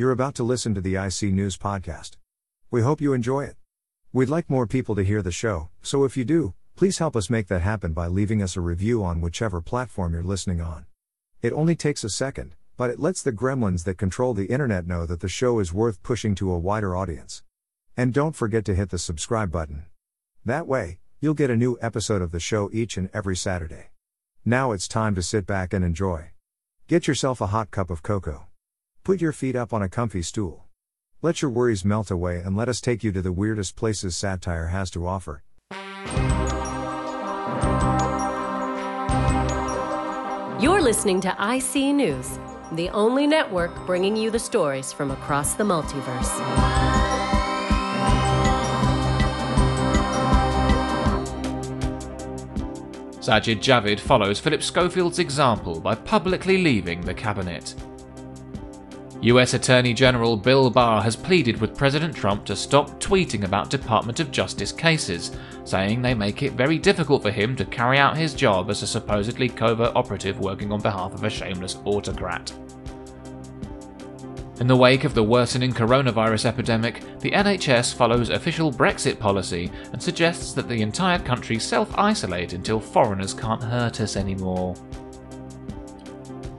You're about to listen to the IC News podcast. We hope you enjoy it. We'd like more people to hear the show, so if you do, please help us make that happen by leaving us a review on whichever platform you're listening on. It only takes a second, but it lets the gremlins that control the internet know that the show is worth pushing to a wider audience. And don't forget to hit the subscribe button. That way, you'll get a new episode of the show each and every Saturday. Now it's time to sit back and enjoy. Get yourself a hot cup of cocoa. Put your feet up on a comfy stool. Let your worries melt away and let us take you to the weirdest places satire has to offer. You're listening to IC News, the only network bringing you the stories from across the multiverse. Sajid Javid follows Philip Schofield's example by publicly leaving the cabinet. US Attorney General Bill Barr has pleaded with President Trump to stop tweeting about Department of Justice cases, saying they make it very difficult for him to carry out his job as a supposedly covert operative working on behalf of a shameless autocrat. In the wake of the worsening coronavirus epidemic, the NHS follows official Brexit policy and suggests that the entire country self-isolate until foreigners can't hurt us anymore.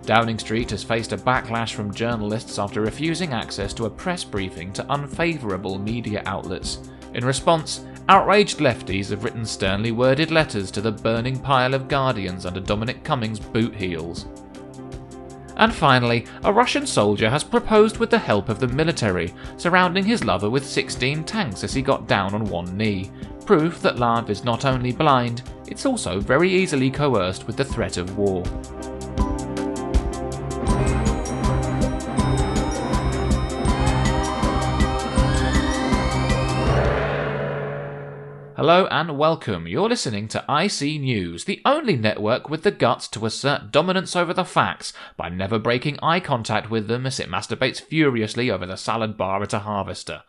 Downing Street has faced a backlash from journalists after refusing access to a press briefing to unfavourable media outlets. In response, outraged lefties have written sternly worded letters to the burning pile of Guardians under Dominic Cummings' boot heels. And finally, a Russian soldier has proposed with the help of the military, surrounding his lover with 16 tanks as he got down on one knee. Proof that love is not only blind, it's also very easily coerced with the threat of war. Hello and welcome. You're listening to IC News, the only network with the guts to assert dominance over the facts by never breaking eye contact with them as it masturbates furiously over the salad bar at a harvester.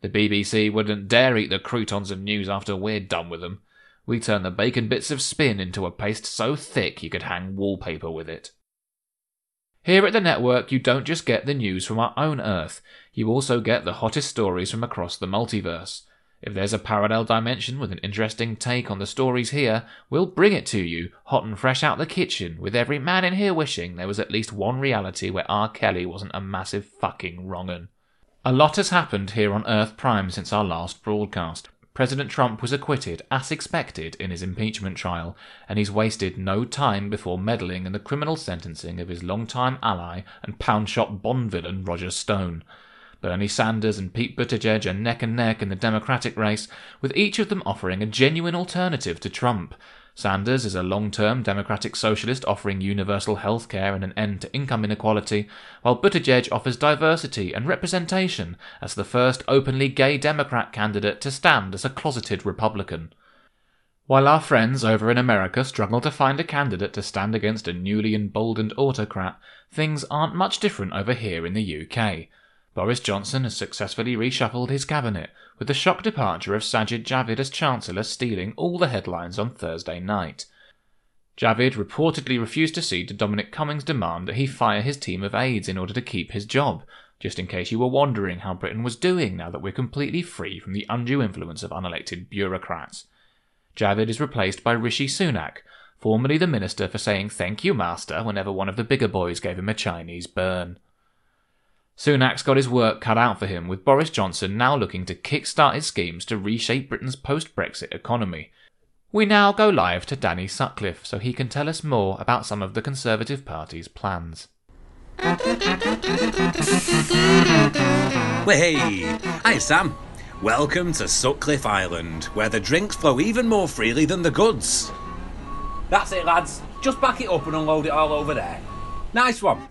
The BBC wouldn't dare eat the croutons of news after we're done with them. We turn the bacon bits of spin into a paste so thick you could hang wallpaper with it. Here at the network, you don't just get the news from our own Earth, you also get the hottest stories from across the multiverse. If there's a parallel dimension with an interesting take on the stories here, we'll bring it to you, hot and fresh out the kitchen, with every man in here wishing there was at least one reality where R. Kelly wasn't a massive fucking wrong'un. A lot has happened here on Earth Prime since our last broadcast. President Trump was acquitted, as expected, in his impeachment trial, and he's wasted no time before meddling in the criminal sentencing of his longtime ally and pound-shop Bond villain Roger Stone. Bernie Sanders and Pete Buttigieg are neck and neck in the Democratic race, with each of them offering a genuine alternative to Trump. Sanders is a long-term Democratic socialist offering universal health care and an end to income inequality, while Buttigieg offers diversity and representation as the first openly gay Democrat candidate to stand as a closeted Republican. While our friends over in America struggle to find a candidate to stand against a newly emboldened autocrat, things aren't much different over here in the UK. Boris Johnson has successfully reshuffled his cabinet, with the shock departure of Sajid Javid as Chancellor stealing all the headlines on Thursday night. Javid reportedly refused to cede to Dominic Cummings' demand that he fire his team of aides in order to keep his job, just in case you were wondering how Britain was doing now that we're completely free from the undue influence of unelected bureaucrats. Javid is replaced by Rishi Sunak, formerly the minister for saying "thank you, master" whenever one of the bigger boys gave him a Chinese burn. Sunak's got his work cut out for him, with Boris Johnson now looking to kickstart his schemes to reshape Britain's post-Brexit economy. We now go live to Danny Sutcliffe, so he can tell us more about some of the Conservative Party's plans. Well, hey! Hi, Sam. Welcome to Sutcliffe Island, where the drinks flow even more freely than the goods. That's it, lads. Just back it up and unload it all over there. Nice one.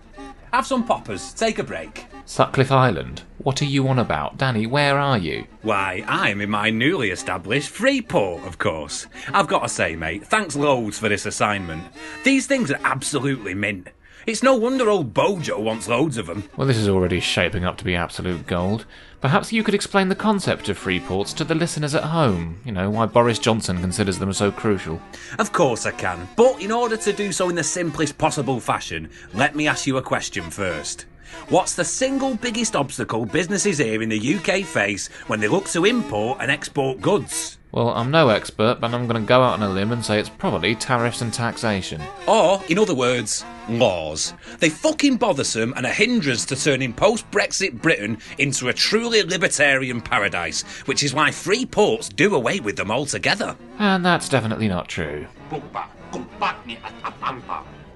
Have some poppers. Take a break. Sutcliffe Island? What are you on about? Danny, where are you? Why, I'm in my newly established free port, of course. I've got to say, mate, thanks loads for this assignment. These things are absolutely mint. It's no wonder old Bojo wants loads of them. Well, this is already shaping up to be absolute gold. Perhaps you could explain the concept of free ports to the listeners at home. You know, why Boris Johnson considers them so crucial. Of course I can, but in order to do so in the simplest possible fashion, let me ask you a question first. What's the single biggest obstacle businesses here in the UK face when they look to import and export goods? Well, I'm no expert, but I'm going to go out on a limb and say it's probably tariffs and taxation. Or, in other words, laws. They fucking bothersome and a hindrance to turning post-Brexit Britain into a truly libertarian paradise, which is why free ports do away with them altogether. And that's definitely not true.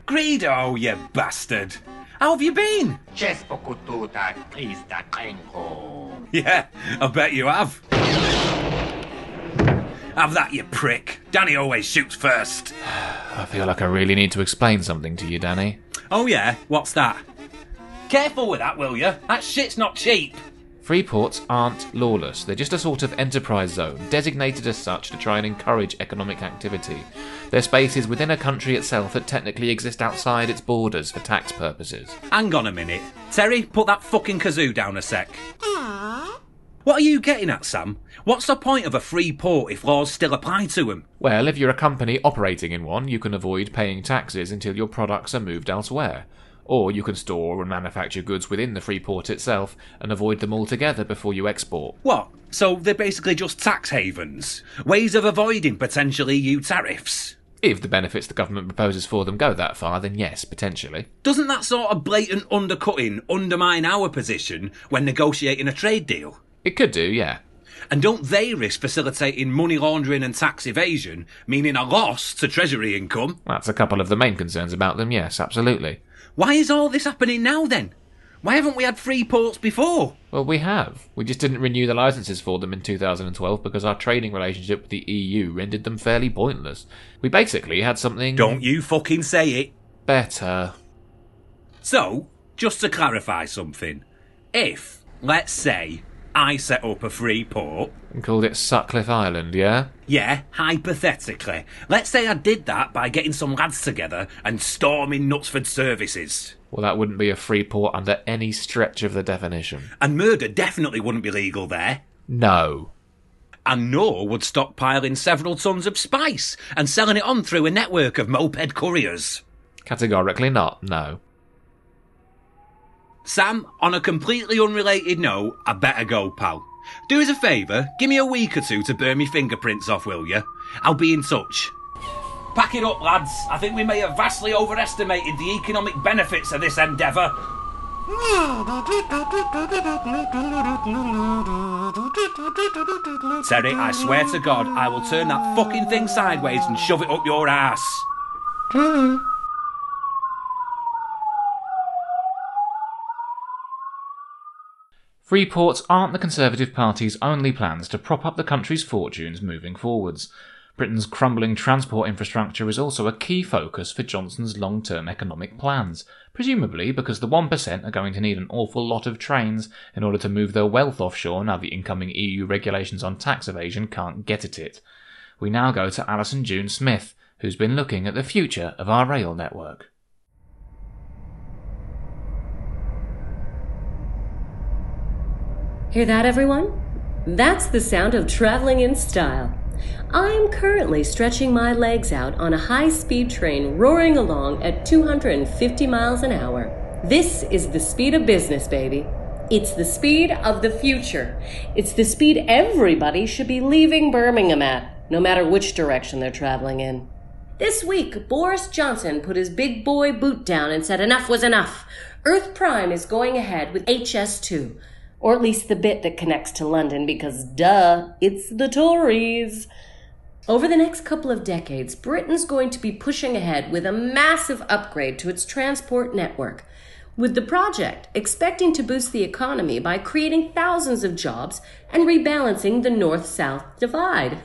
Greedo, you bastard! How have you been? Yeah, I bet you have. Have that, you prick. Danny always shoots first. I feel like I really need to explain something to you, Danny. Oh yeah? What's that? Careful with that, will you? That shit's not cheap. Free ports aren't lawless. They're just a sort of enterprise zone, designated as such to try and encourage economic activity. They're spaces within a country itself that technically exist outside its borders for tax purposes. Hang on a minute. Terry, put that fucking kazoo down a sec. Aww. What are you getting at, Sam? What's the point of a free port if laws still apply to them? Well, if you're a company operating in one, you can avoid paying taxes until your products are moved elsewhere. Or you can store and manufacture goods within the free port itself and avoid them altogether before you export. What? So they're basically just tax havens? Ways of avoiding potential EU tariffs? If the benefits the government proposes for them go that far, then yes, potentially. Doesn't that sort of blatant undercutting undermine our position when negotiating a trade deal? It could do, yeah. And don't they risk facilitating money laundering and tax evasion, meaning a loss to Treasury income? That's a couple of the main concerns about them, yes, absolutely. Why is all this happening now, then? Why haven't we had free ports before? Well, we have. We just didn't renew the licences for them in 2012 because our trading relationship with the EU rendered them fairly pointless. We basically had something... Don't you fucking say it. Better. So, just to clarify something. If, let's say, I set up a free port... And called it Sutcliffe Island, yeah? Yeah, hypothetically. Let's say I did that by getting some lads together and storming Knutsford services. Well, that wouldn't be a free port under any stretch of the definition. And murder definitely wouldn't be legal there. No. And nor would stockpiling several tons of spice and selling it on through a network of moped couriers. Categorically not, no. Sam, on a completely unrelated note, I better go, pal. Do us a favour, give me a week or two to burn me fingerprints off, will you? I'll be in touch. Pack it up, lads. I think we may have vastly overestimated the economic benefits of this endeavour. Terry, I swear to God, I will turn that fucking thing sideways and shove it up your ass. Free ports aren't the Conservative Party's only plans to prop up the country's fortunes moving forwards. Britain's crumbling transport infrastructure is also a key focus for Johnson's long-term economic plans, presumably because the 1% are going to need an awful lot of trains in order to move their wealth offshore now the incoming EU regulations on tax evasion can't get at it. We now go to Alison June-Smith, who's been looking at the future of our rail network. Hear that, everyone? That's the sound of traveling in style. I'm currently stretching my legs out on a high-speed train roaring along at 250 miles an hour. This is the speed of business, baby. It's the speed of the future. It's the speed everybody should be leaving Birmingham at, no matter which direction they're traveling in. This week, Boris Johnson put his big boy boot down and said enough was enough. Earth Prime is going ahead with HS2. Or at least the bit that connects to London, because, duh, it's the Tories. Over the next couple of decades, Britain's going to be pushing ahead with a massive upgrade to its transport network, with the project expecting to boost the economy by creating thousands of jobs and rebalancing the north-south divide,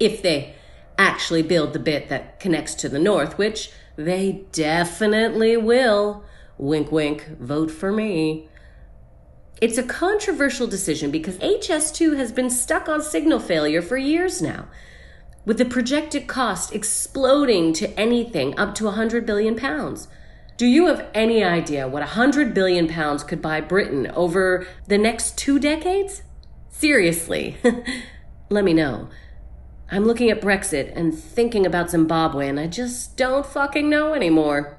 if they actually build the bit that connects to the north, which they definitely will. Wink, wink, vote for me. It's a controversial decision because HS2 has been stuck on signal failure for years now, with the projected cost exploding to anything up to £100 billion. Do you have any idea what £100 billion could buy Britain over the next 2 decades? Seriously, let me know. I'm looking at Brexit and thinking about Zimbabwe, and I just don't fucking know anymore.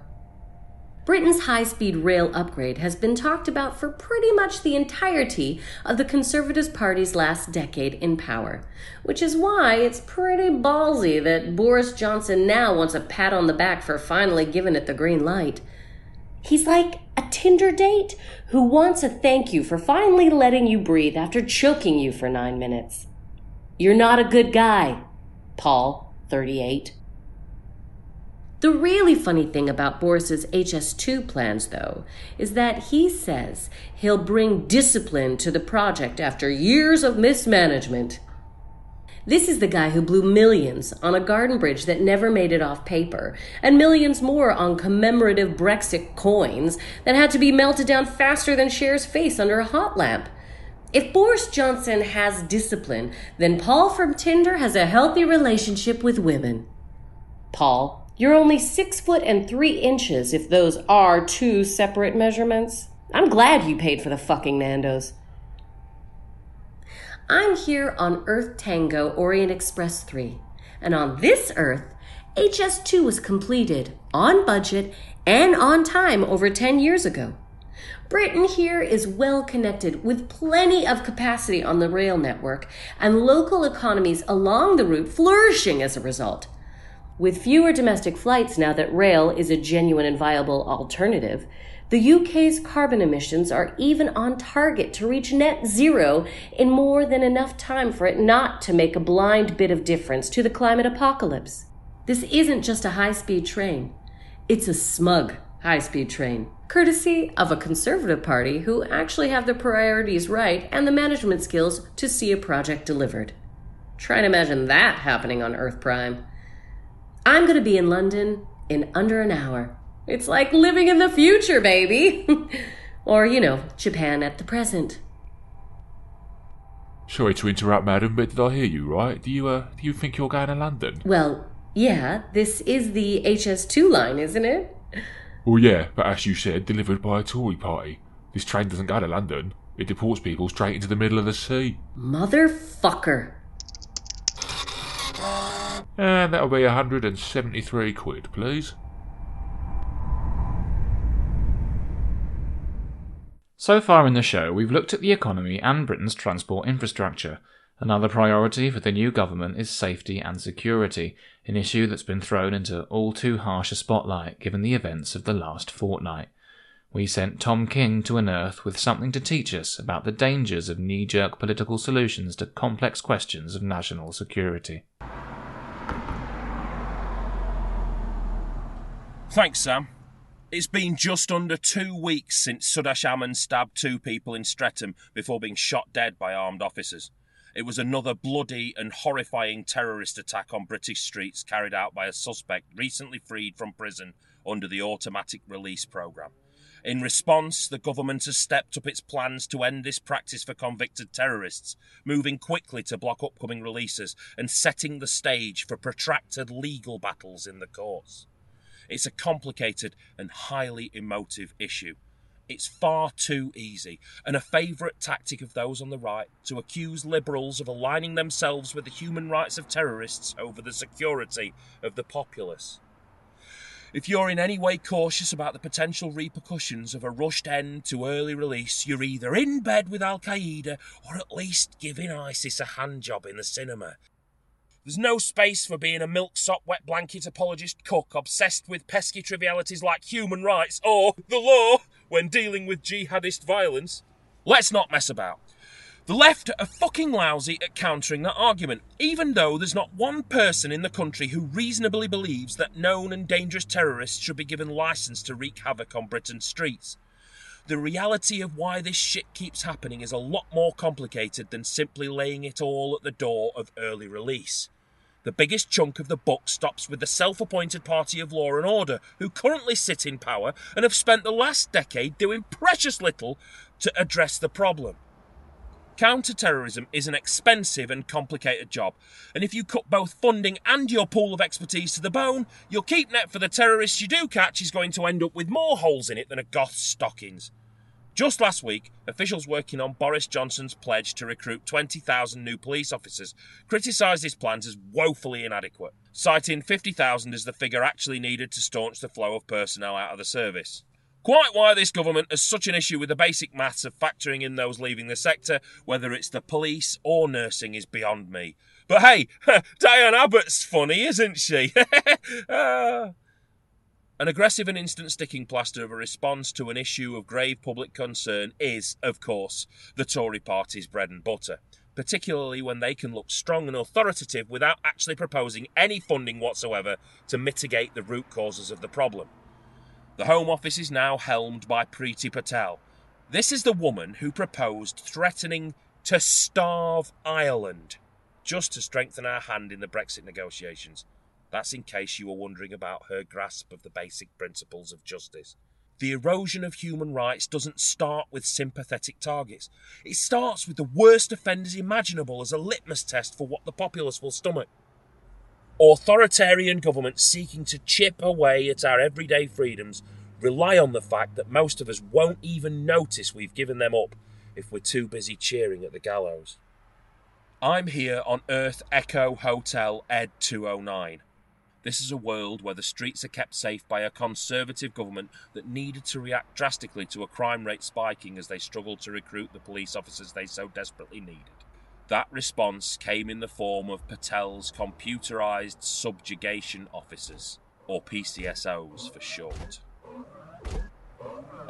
Britain's high-speed rail upgrade has been talked about for pretty much the entirety of the Conservative Party's last decade in power, which is why it's pretty ballsy that Boris Johnson now wants a pat on the back for finally giving it the green light. He's like a Tinder date who wants a thank you for finally letting you breathe after choking you for 9 minutes. You're not a good guy, Paul, 38. The really funny thing about Boris's HS2 plans, though, is that he says he'll bring discipline to the project after years of mismanagement. This is the guy who blew millions on a garden bridge that never made it off paper, and millions more on commemorative Brexit coins that had to be melted down faster than Cher's face under a hot lamp. If Boris Johnson has discipline, then Paul from Tinder has a healthy relationship with women. Paul, you're only 6 foot and 3 inches if those are two separate measurements. I'm glad you paid for the fucking Nando's. I'm here on Earth Tango Orient Express 3, and on this Earth, HS2 was completed on budget and on time over 10 years ago. Britain here is well connected with plenty of capacity on the rail network and local economies along the route flourishing as a result. With fewer domestic flights now that rail is a genuine and viable alternative, the UK's carbon emissions are even on target to reach net zero in more than enough time for it not to make a blind bit of difference to the climate apocalypse. This isn't just a high-speed train. It's a smug high-speed train, courtesy of a Conservative Party who actually have the priorities right and the management skills to see a project delivered. Try and imagine that happening on Earth Prime. I'm going to be in London in under an hour. It's like living in the future, baby. Or, Japan at the present. Sorry to interrupt, madam, but did I hear you right? Do you think you're going to London? Well, yeah, this is the HS2 line, isn't it? Well, yeah, but as you said, delivered by a Tory party. This train doesn't go to London. It deports people straight into the middle of the sea. Motherfucker. And that'll be 173 quid, please. So far in the show, we've looked at the economy and Britain's transport infrastructure. Another priority for the new government is safety and security, an issue that's been thrown into all too harsh a spotlight given the events of the last fortnight. We sent Tom King to Unearth with something to teach us about the dangers of knee-jerk political solutions to complex questions of national security. Thanks, Sam. It's been just under 2 weeks since Sudesh Amman stabbed 2 people in Streatham before being shot dead by armed officers. It was another bloody and horrifying terrorist attack on British streets carried out by a suspect recently freed from prison under the automatic release programme. In response, the government has stepped up its plans to end this practice for convicted terrorists, moving quickly to block upcoming releases and setting the stage for protracted legal battles in the courts. It's a complicated and highly emotive issue. It's far too easy, and a favourite tactic of those on the right, to accuse liberals of aligning themselves with the human rights of terrorists over the security of the populace. If you're in any way cautious about the potential repercussions of a rushed end to early release, you're either in bed with Al-Qaeda or at least giving ISIS a handjob in the cinema. There's no space for being a milksop wet blanket apologist cook obsessed with pesky trivialities like human rights or the law when dealing with jihadist violence. Let's not mess about. The left are fucking lousy at countering that argument, even though there's not one person in the country who reasonably believes that known and dangerous terrorists should be given licence to wreak havoc on Britain's streets. The reality of why this shit keeps happening is a lot more complicated than simply laying it all at the door of early release. The biggest chunk of the buck stops with the self-appointed party of law and order, who currently sit in power and have spent the last decade doing precious little to address the problem. Counter-terrorism is an expensive and complicated job, and if you cut both funding and your pool of expertise to the bone, your keep net for the terrorists you do catch is going to end up with more holes in it than a goth's stockings. Just last week, officials working on Boris Johnson's pledge to recruit 20,000 new police officers criticised his plans as woefully inadequate, citing 50,000 as the figure actually needed to staunch the flow of personnel out of the service. Quite why this government has such an issue with the basic maths of factoring in those leaving the sector, whether it's the police or nursing, is beyond me. But hey, Diane Abbott's funny, isn't she? An aggressive and instant sticking plaster of a response to an issue of grave public concern is, of course, the Tory party's bread and butter, particularly when they can look strong and authoritative without actually proposing any funding whatsoever to mitigate the root causes of the problem. The Home Office is now helmed by Priti Patel. This is the woman who proposed threatening to starve Ireland just to strengthen our hand in the Brexit negotiations. That's in case you were wondering about her grasp of the basic principles of justice. The erosion of human rights doesn't start with sympathetic targets. It starts with the worst offenders imaginable as a litmus test for what the populace will stomach. Authoritarian governments seeking to chip away at our everyday freedoms rely on the fact that most of us won't even notice we've given them up if we're too busy cheering at the gallows. I'm here on Earth Echo Hotel Ed 209. This is a world where the streets are kept safe by a Conservative government that needed to react drastically to a crime rate spiking as they struggled to recruit the police officers they so desperately needed. That response came in the form of Patel's computerised subjugation officers, or PCSOs for short.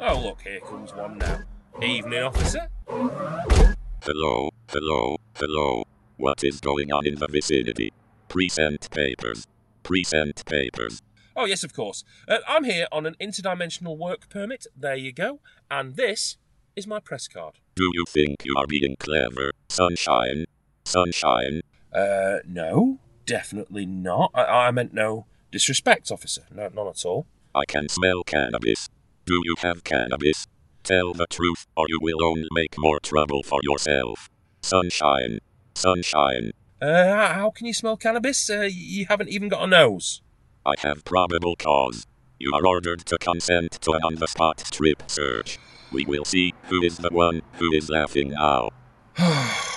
Oh look, here comes one now. Evening, officer. Hello, hello, hello. What is going on in the vicinity? Present papers. Present papers. Oh yes, of course. I'm here on an interdimensional work permit. There you go. And this is my press card. Do you think you are being clever, sunshine? Sunshine? No, definitely not. I meant no disrespect, officer. No, none at all. I can smell cannabis. Do you have cannabis? Tell the truth, or you will only make more trouble for yourself. Sunshine? Sunshine? How can you smell cannabis? You haven't even got a nose. I have probable cause. You are ordered to consent to an on-the-spot strip search. We will see who is the one who is laughing now.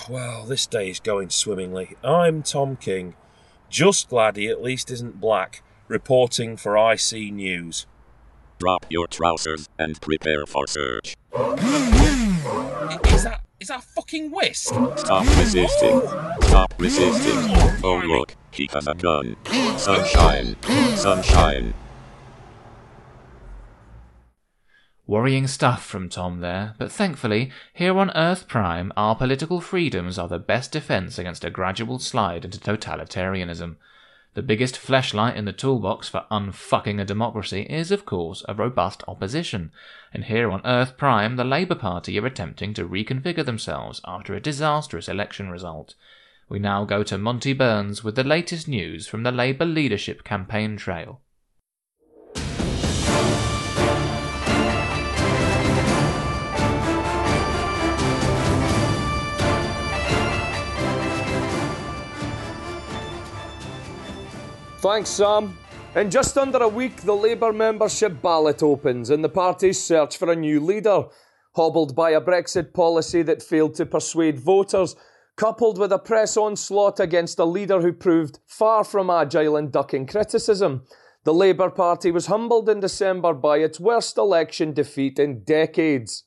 Well, this day is going swimmingly. I'm Tom King, just glad he at least isn't black, reporting for IC News. Drop your trousers and prepare for search. Is that a fucking whisk? Stop resisting. Stop resisting. Oh look, he has a gun. Sunshine. Sunshine. Worrying stuff from Tom there, but thankfully, here on Earth Prime, our political freedoms are the best defense against a gradual slide into totalitarianism. The biggest fleshlight in the toolbox for unfucking a democracy is, of course, a robust opposition, and here on Earth Prime, the Labour Party are attempting to reconfigure themselves after a disastrous election result. We now go to Monty Burns with the latest news from the Labour leadership campaign trail. Thanks, Sam. In just under a week, the Labour membership ballot opens in the party's search for a new leader. Hobbled by a Brexit policy that failed to persuade voters, coupled with a press onslaught against a leader who proved far from agile in ducking criticism, the Labour Party was humbled in December by its worst election defeat in decades.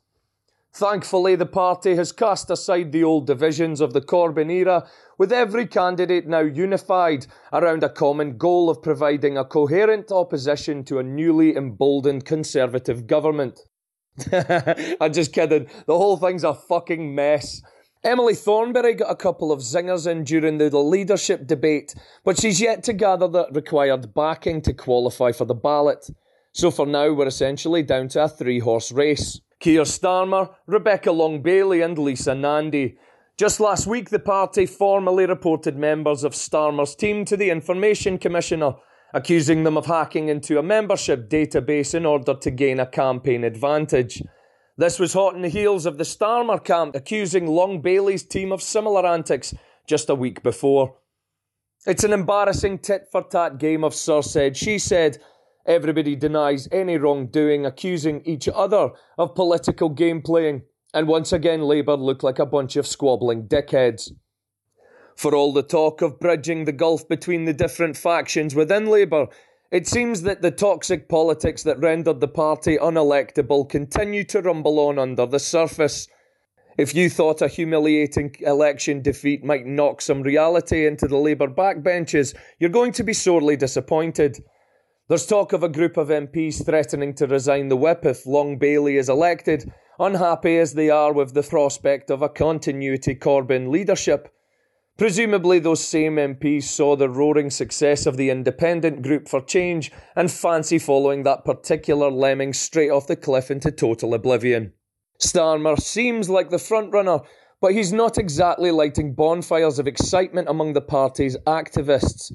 Thankfully, the party has cast aside the old divisions of the Corbyn era, with every candidate now unified around a common goal of providing a coherent opposition to a newly emboldened Conservative government. I'm just kidding. The whole thing's a fucking mess. Emily Thornberry got a couple of zingers in during the leadership debate, but she's yet to gather the required backing to qualify for the ballot. So for now, we're essentially down to a three-horse race. Keir Starmer, Rebecca Long-Bailey and Lisa Nandy. Just last week, the party formally reported members of Starmer's team to the Information Commissioner, accusing them of hacking into a membership database in order to gain a campaign advantage. This was hot on the heels of the Starmer camp accusing Long-Bailey's team of similar antics just a week before. It's an embarrassing tit-for-tat game of Sir Said, She Said. Everybody denies any wrongdoing, accusing each other of political game-playing. And once again, Labour look like a bunch of squabbling dickheads. For all the talk of bridging the gulf between the different factions within Labour, It seems that the toxic politics that rendered the party unelectable continue to rumble on under the surface. If you thought a humiliating election defeat might knock some reality into the Labour backbenches, you're going to be sorely disappointed. There's talk of a group of MPs threatening to resign the whip if Long-Bailey is elected, unhappy as they are with the prospect of a continuity Corbyn leadership. Presumably those same MPs saw the roaring success of the Independent Group for Change and fancy following that particular lemming straight off the cliff into total oblivion. Starmer seems like the frontrunner, but he's not exactly lighting bonfires of excitement among the party's activists.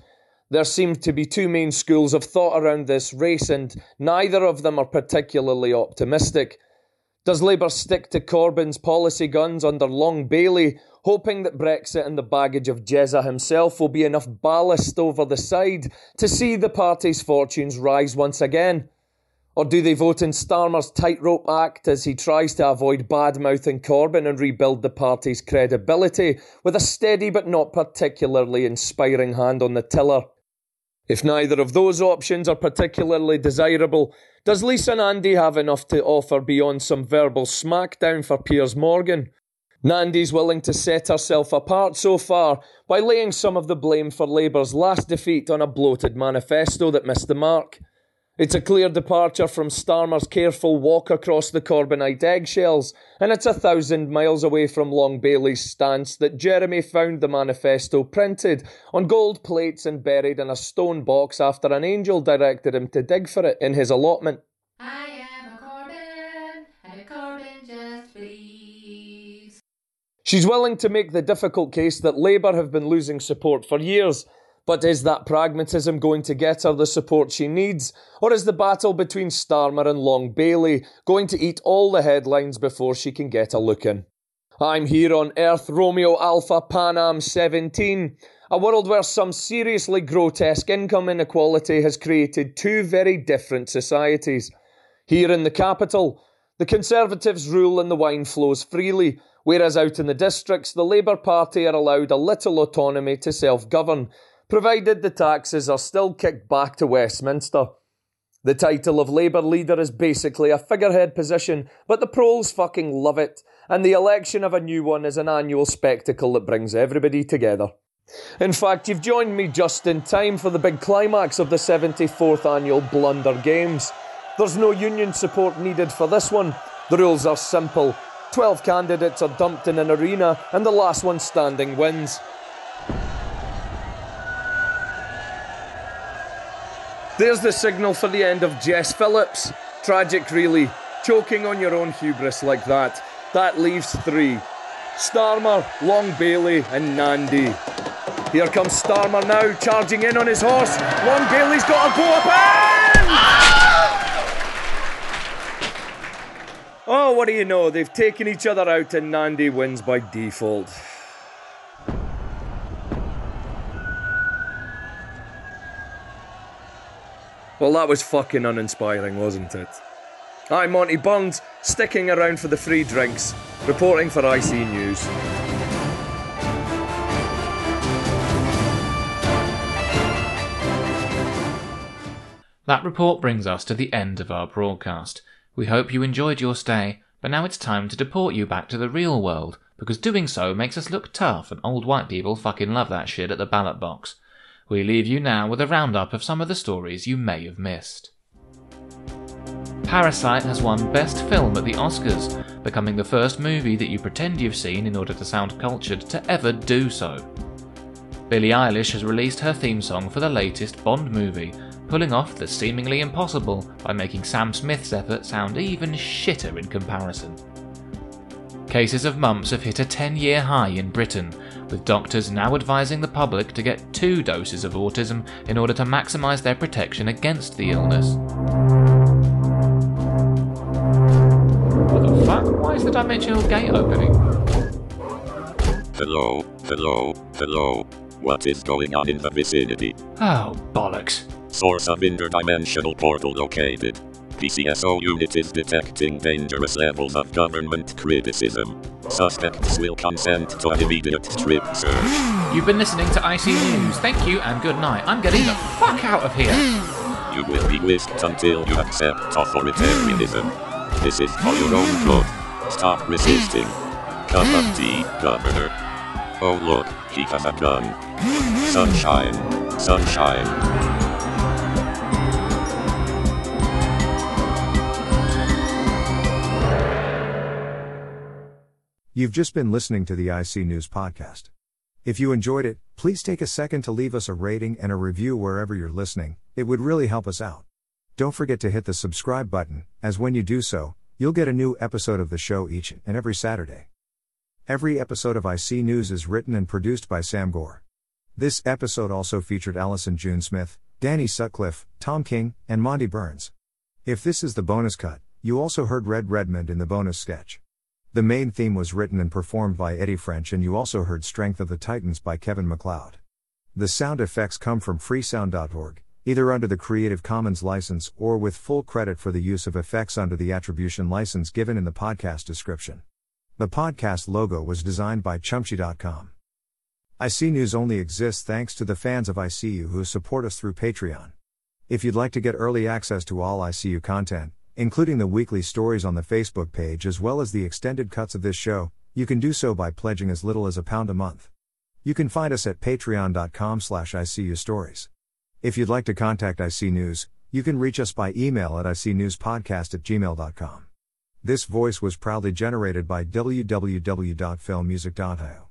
There seem to be two main schools of thought around this race, and neither of them are particularly optimistic. Does Labour stick to Corbyn's policy guns under Long Bailey, hoping that Brexit and the baggage of Jezza himself will be enough ballast over the side to see the party's fortunes rise once again? Or do they vote in Starmer's tightrope act as he tries to avoid bad-mouthing Corbyn and rebuild the party's credibility with a steady but not particularly inspiring hand on the tiller? If neither of those options are particularly desirable, does Lisa Nandy have enough to offer beyond some verbal smackdown for Piers Morgan? Nandy's willing to set herself apart so far by laying some of the blame for Labour's last defeat on a bloated manifesto that missed the mark. It's a clear departure from Starmer's careful walk across the Corbynite eggshells, and it's 1,000 miles away from Long Bailey's stance that Jeremy found the manifesto printed on gold plates and buried in a stone box after an angel directed him to dig for it in his allotment. I am a Corbyn, and a Corbyn just believes. She's willing to make the difficult case that Labour have been losing support for years. But is that pragmatism going to get her the support she needs, or is the battle between Starmer and Long Bailey going to eat all the headlines before she can get a look in? I'm here on Earth, Romeo Alpha Pan Am 17, a world where some seriously grotesque income inequality has created two very different societies. Here in the capital, the Conservatives rule and the wine flows freely, whereas out in the districts, the Labour Party are allowed a little autonomy to self-govern, provided the taxes are still kicked back to Westminster. The title of Labour leader is basically a figurehead position, but the proles fucking love it, and the election of a new one is an annual spectacle that brings everybody together. In fact, you've joined me just in time for the big climax of the 74th annual Blunder Games. There's no union support needed for this one. The rules are simple. 12 candidates are dumped in an arena, and the last one standing wins. There's the signal for the end of Jess Phillips. Tragic, really. Choking on your own hubris like that. That leaves three. Starmer, Long Bailey and Nandy. Here comes Starmer now, charging in on his horse. Long Bailey's got to go up and... Oh, what do you know? They've taken each other out and Nandy wins by default. Well, that was fucking uninspiring, wasn't it? I'm Monty Burns, sticking around for the free drinks, reporting for IC News. That report brings us to the end of our broadcast. We hope you enjoyed your stay, but now it's time to deport you back to the real world, because doing so makes us look tough, and old white people fucking love that shit at the ballot box. We leave you now with a roundup of some of the stories you may have missed. Parasite has won Best Film at the Oscars, becoming the first movie that you pretend you've seen in order to sound cultured to ever do so. Billie Eilish has released her theme song for the latest Bond movie, pulling off the seemingly impossible by making Sam Smith's effort sound even shitter in comparison. Cases of mumps have hit a 10-year high in Britain, with doctors now advising the public to get 2 doses of autism in order to maximise their protection against the illness. What the fuck? Why is the dimensional gate opening? Hello. What is going on in the vicinity? Oh, bollocks. Source of interdimensional portal located. PCSO unit is detecting dangerous levels of government criticism. Suspects will consent to an immediate strip search. You've been listening to IC News. Thank you and good night. I'm getting the fuck out of here. You will be whisked until you accept authoritarianism. This is for your own good. Stop resisting. Cup of tea, governor. Oh look, he has a gun. Sunshine. Sunshine. You've just been listening to the IC News podcast. If you enjoyed it, please take a second to leave us a rating and a review wherever you're listening. It would really help us out. Don't forget to hit the subscribe button, as when you do so, you'll get a new episode of the show each and every Saturday. Every episode of IC News is written and produced by Sam Gore. This episode also featured Alison June-Smith, Danny Sutcliffe, Tom King, and Monty Burns. If this is the bonus cut, you also heard Red Redmond in the bonus sketch. The main theme was written and performed by Eddie French, and you also heard Strength of the Titans by Kevin MacLeod. The sound effects come from freesound.org, either under the Creative Commons license or with full credit for the use of effects under the attribution license given in the podcast description. The podcast logo was designed by Chumchi.com. IC News only exists thanks to the fans of ICU who support us through Patreon. If you'd like to get early access to all ICU content, including the weekly stories on the Facebook page as well as the extended cuts of this show, you can do so by pledging as little as £1 a month. You can find us at patreon.com/ICUstories. If you'd like to contact IC News, you can reach us by email at icnewspodcast@gmail.com. This voice was proudly generated by www.filmmusic.io.